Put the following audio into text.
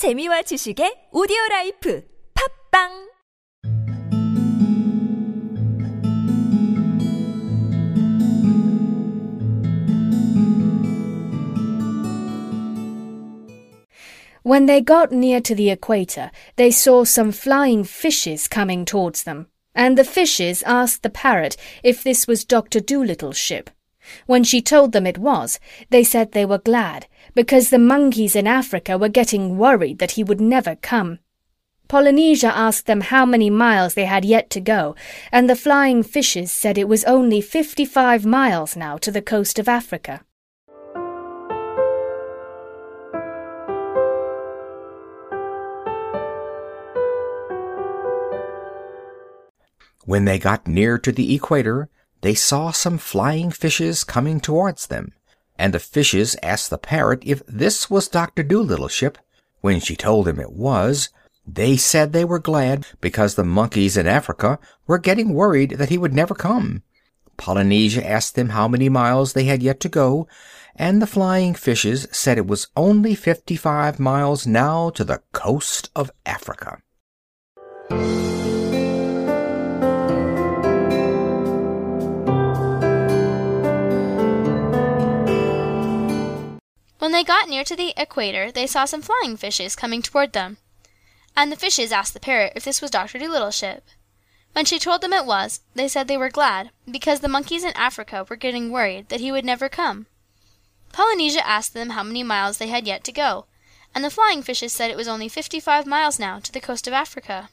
재미와 지식의 오디오라이프 팝빵 When they got near to the equator, they saw some flying fishes coming towards them, and the fishes asked the parrot if this was Dr. Dolittle's ship. When she told them it was, they said they were glad, because the monkeys in Africa were getting worried that he would never come. Polynesia asked them how many miles they had yet to go, and the flying fishes said it was only 55 miles now to the coast of Africa. When they got near to the equator, they saw some flying fishes coming towards them, and the fishes asked the parrot if this was Dr. Dolittle's ship. When she told them it was, they said they were glad because the monkeys in Africa were getting worried that he would never come. Polynesia asked them how many miles they had yet to go, and the flying fishes said it was only 55 miles now to the coast of Africa. When they got near to the equator, they saw some flying fishes coming toward them, and the fishes asked the parrot if this was Dr. Dolittle's ship. When she told them it was, they said they were glad, because the monkeys in Africa were getting worried that he would never come. Polynesia asked them how many miles they had yet to go, and the flying fishes said it was only 55 miles now to the coast of Africa.